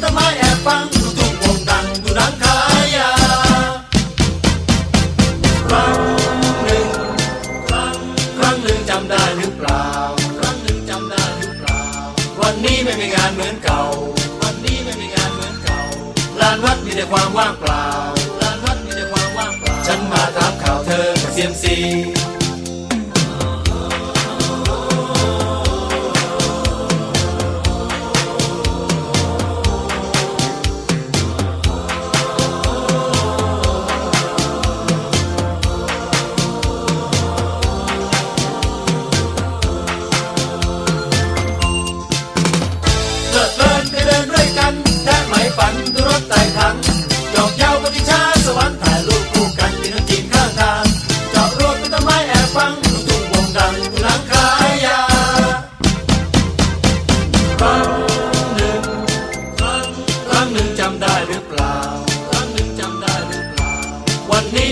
ต้องมาแอบฟังลูกทุ่งวงดังดูดังขายาครั้งหนึ่งครั้งครั้งหนึ่งจำได้หรือเปล่าครั้งหนึ่งจำได้หรือเปล่าวันนี้ไม่มีงานเหมือนเก่าวันนี้ไม่มีงานเหมือนเก่าลานวัดมีแต่ความว่างเปล่าลานวัดมีแต่ความว่างเปล่าฉันมาถามข่าวเธอเซียมซี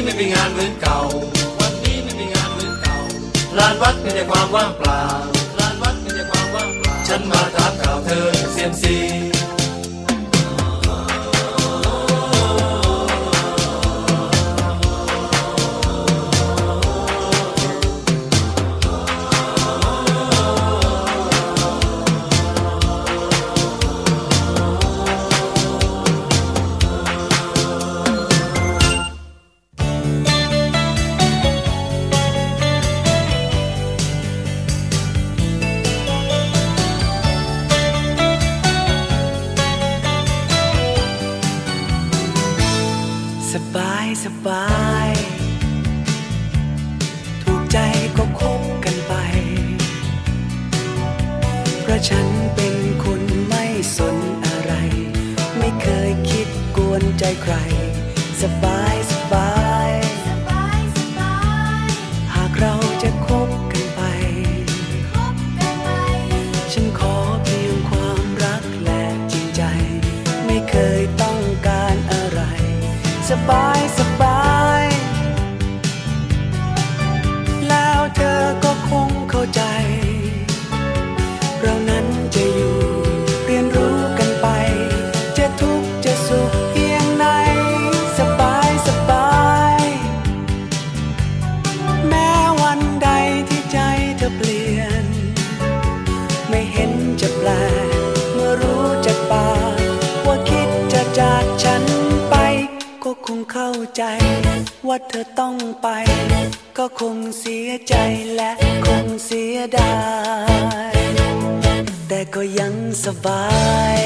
ไม่มีงานเหมือนเก่าวันนี้ไม่มีงานเหมือนเก่าลานวัดมีแต่ความว่างเปล่าลานวัดมีแต่ความว่างเปล่าฉันมาถามข่าวเธอเซียมซีสบายถูกใจก็คบกันไปเพราะฉันเป็นคนไม่สนอะไรไม่เคยคิดกวนใจใครสบายสบายหากเราจะคบกันไปฉันขอเพียงความรักและจริงใจไม่เคยต้องการอะไรสบายสบายแล้วเธอก็คงเข้าใจเรานั้นจะอยู่เรียนรู้กันไปจะทุกข์จะสุขเพียงไหนสบายสบายแม้วันใดที่ใจเธอเปลี่ยนไม่เห็นจะแปลกเมื่อรู้จากปากว่าคิดจะจากฉันก็คงเข้าใจว่าเธอต้องไปก็คงเสียใจและคงเสียดายแต่ก็ยังสบาย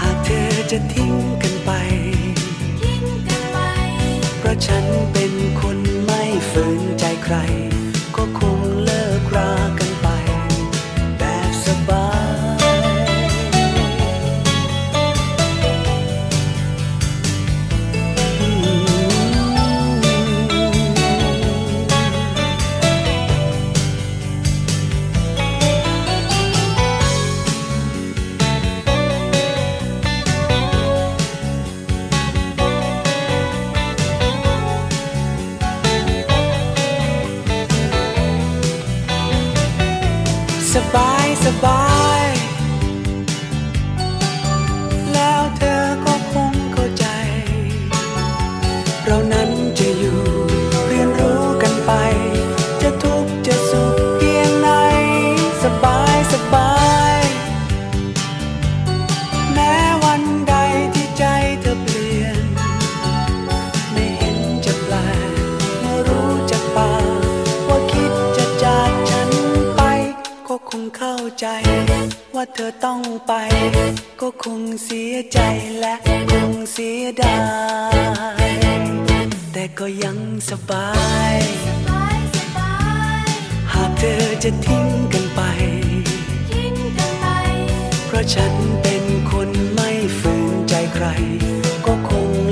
หากเธอจะทิ้งกันไปเพราะฉันเป็นคนไม่ฝืนใจใครก็คงเลิกรากันไปแบบสบายสบายสบายแล้วเธอก็คงเข้าใจเรานั้นจะอยู่เรียนรู้กันไปจะทุกข์จะสุขเพียงไหนสบายสบายแม้วันใดที่ใจเธอเปลี่ยนไม่เห็นจะแปลกเมื่อรู้จากปากว่าคิดจะจากฉันไปก็คงเข้าใจว่าเธอต้องไปก็คงเสียใจและคงเสียดายแต่ก็ยังสบายหากเธอจะทิ้งกันไปเพราะฉันเป็นคนไม่ฝืนใจใครก็คง